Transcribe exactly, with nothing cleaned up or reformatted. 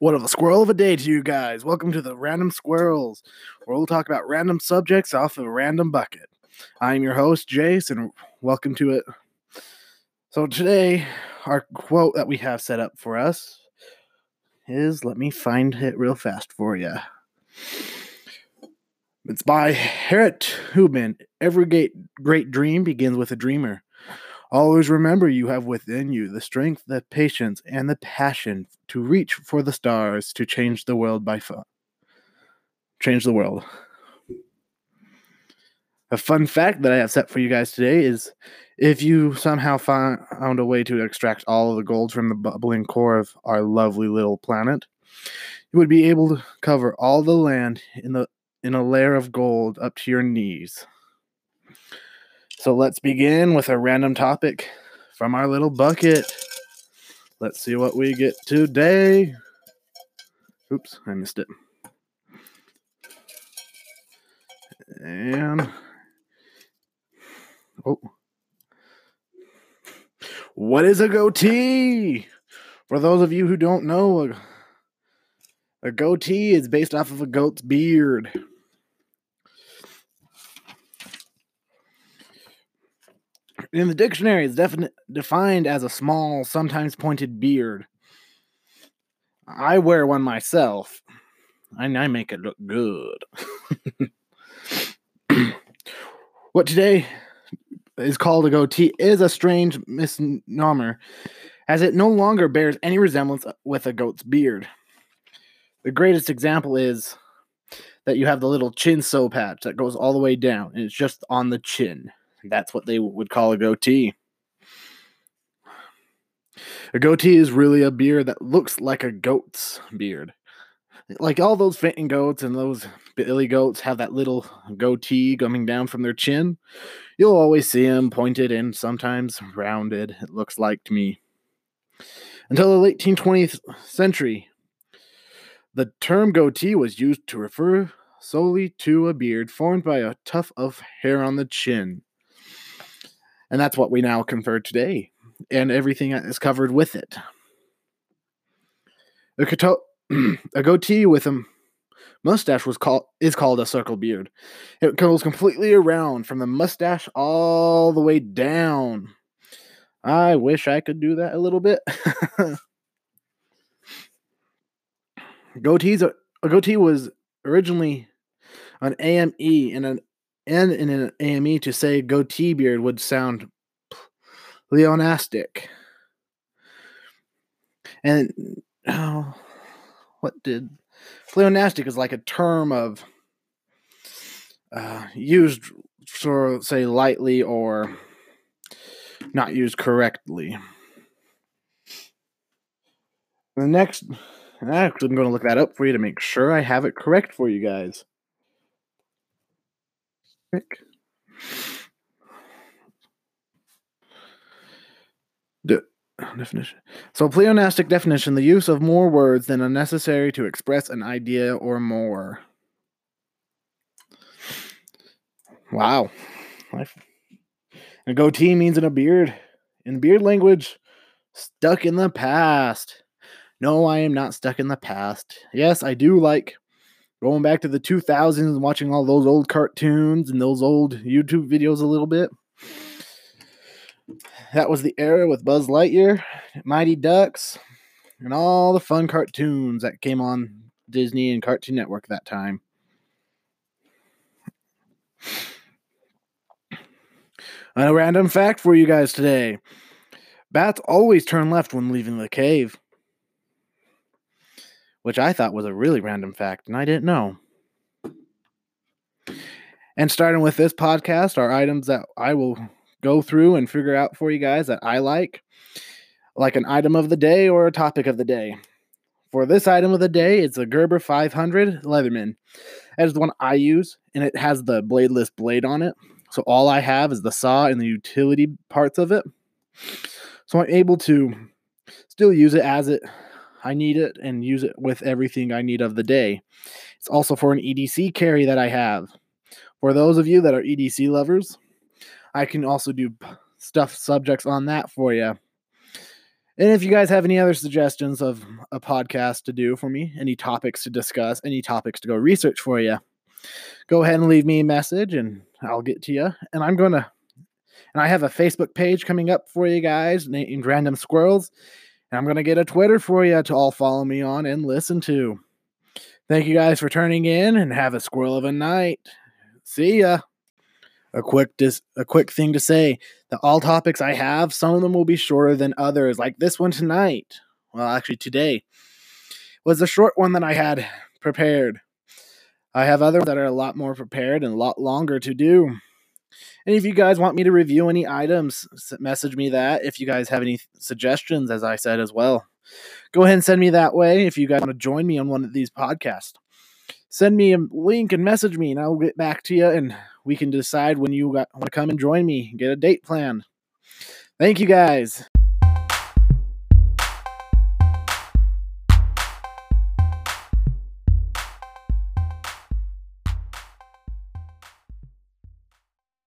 What of a squirrel of a day to you guys. Welcome to the Random Squirrels, where we'll talk about random subjects off of a random bucket. I'm your host, Jace, and welcome to it. So today, our quote that we have set up for us is, let me find it real fast for you. It's by Harriet Tubman. Every great, great dream begins with a dreamer. Always remember you have within you the strength, the patience, and the passion to reach for the stars to change the world by fun. Change the world. A fun fact that I have set for you guys today is if you somehow found a way to extract all of the gold from the bubbling core of our lovely little planet, you would be able to cover all the land in the in a layer of gold up to your knees. So let's begin with a random topic from our little bucket. Let's see what we get today. Oops, I missed it. And, oh. What is a goatee? For those of you who don't know, a, a goatee is based off of a goat's beard. In the dictionary, it's defin- defined as a small, sometimes pointed beard. I wear one myself, and I make it look good. What today is called a goatee is a strange misnomer, as it no longer bears any resemblance with a goat's beard. The greatest example is that you have the little chin so patch that goes all the way down, and it's just on the chin. That's what they would call a goatee. A goatee is really a beard that looks like a goat's beard. Like all those fainting goats and those billy goats have that little goatee coming down from their chin. You'll always see them pointed and sometimes rounded, it looks like to me. Until the late twentieth century, the term goatee was used to refer solely to a beard formed by a tuft of hair on the chin. And that's what we now confer today, and everything is covered with it. A, cato- a goatee with a mustache was called is called a circle beard. It goes completely around from the mustache all the way down. I wish I could do that a little bit. Goatees, a, a goatee was originally an A M E in an And in an A M E to say goatee beard would sound pleonastic. And oh, what did pleonastic is like a term of uh, used sort of say lightly or not used correctly. The next, actually, I'm going to look that up for you to make sure I have it correct for you guys. De- definition. So pleonastic definition, the use of more words than are necessary to express an idea or more. Wow. A goatee means in a beard. In beard language, stuck in the past. No, I am not stuck in the past. Yes, I do like going back to the two thousands and watching all those old cartoons and those old YouTube videos a little bit. That was the era with Buzz Lightyear, Mighty Ducks, and all the fun cartoons that came on Disney and Cartoon Network that time. A random fact for you guys today. Bats always turn left when leaving the cave. Which I thought was a really random fact, and I didn't know. And starting with this podcast are items that I will go through and figure out for you guys that I like, like an item of the day or a topic of the day. For this item of the day, it's a Gerber five hundred Leatherman. That is the one I use, and it has the bladeless blade on it. So all I have is the saw and the utility parts of it. So I'm able to still use it as it I need it and use it with everything I need of the day. It's also for an E D C carry that I have. For those of you that are E D C lovers, I can also do stuff subjects on that for you. And if you guys have any other suggestions of a podcast to do for me, any topics to discuss, any topics to go research for you, go ahead and leave me a message and I'll get to you. And I'm going to, and I have a Facebook page coming up for you guys named Random Squirrels. And I'm going to get a Twitter for you to all follow me on and listen to. Thank you guys for turning in and have a squirrel of a night. See ya. A quick dis- a quick thing to say, the all topics I have, some of them will be shorter than others, like this one tonight. Well, actually today was a short one that I had prepared. I have others that are a lot more prepared and a lot longer to do. And if you guys want me to review any items, message me that. If you guys have any suggestions, as I said as well, go ahead and send me that way. If you guys want to join me on one of these podcasts, send me a link and message me, and I'll get back to you, and we can decide when you want to come and join me. Get a date plan. Thank you, guys.